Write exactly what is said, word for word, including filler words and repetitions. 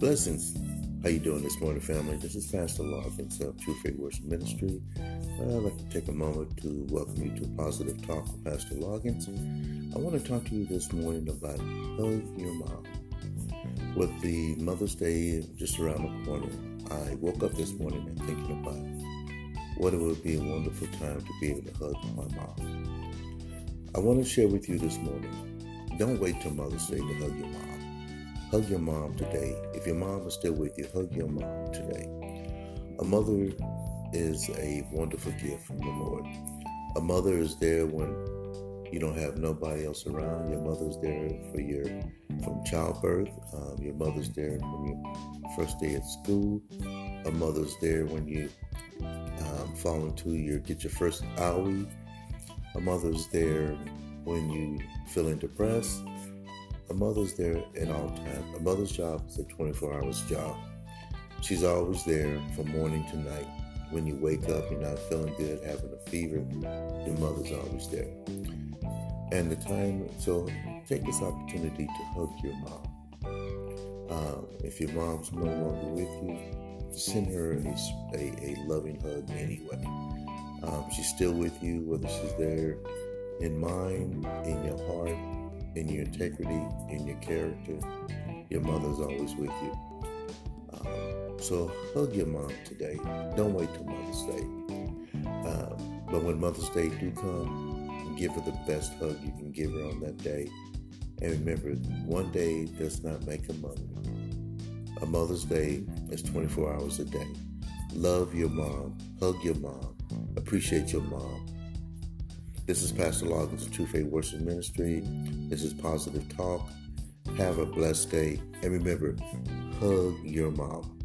Blessings. How you doing this morning, family? This is Pastor Loggins of True Faith Worship Ministry. I'd like to take a moment to welcome you to a positive talk with Pastor Loggins. I want to talk to you this morning about hug your mom. With the Mother's Day just around the corner, I woke up this morning and thinking about what it would be a wonderful time to be able to hug my mom. I want to share with you this morning, don't wait till Mother's Day to hug your mom. Hug your mom today. If your mom is still with you, hug your mom today. A mother is a wonderful gift from the Lord. A mother is there when you don't have nobody else around. Your mother's there for your from childbirth. Um, your mother's there from your first day at school. A mother's there when you um, fall into your get your first owie. A mother's there when you feeling depressed. A mother's there at all times. A mother's job is a twenty-four hours job. She's always there from morning to night. When you wake up, you're not feeling good, having a fever, your mother's always there. And the time, so take this opportunity to hug your mom. Um, if your mom's no longer with you, send her a, a, a loving hug anyway. Um, she's still with you, whether she's there in mind, in your heart, in your integrity, in your character. Your mother's always with you. Um, so hug your mom today. Don't wait till Mother's Day. Um, but when Mother's Day do come, give her the best hug you can give her on that day. And remember, one day does not make a mother. A Mother's Day is twenty-four hours a day. Love your mom. Hug your mom. Appreciate your mom. This is Pastor Loggins of True Faith Worship Ministry. This is Positive Talk. Have a blessed day. And remember, hug your mom.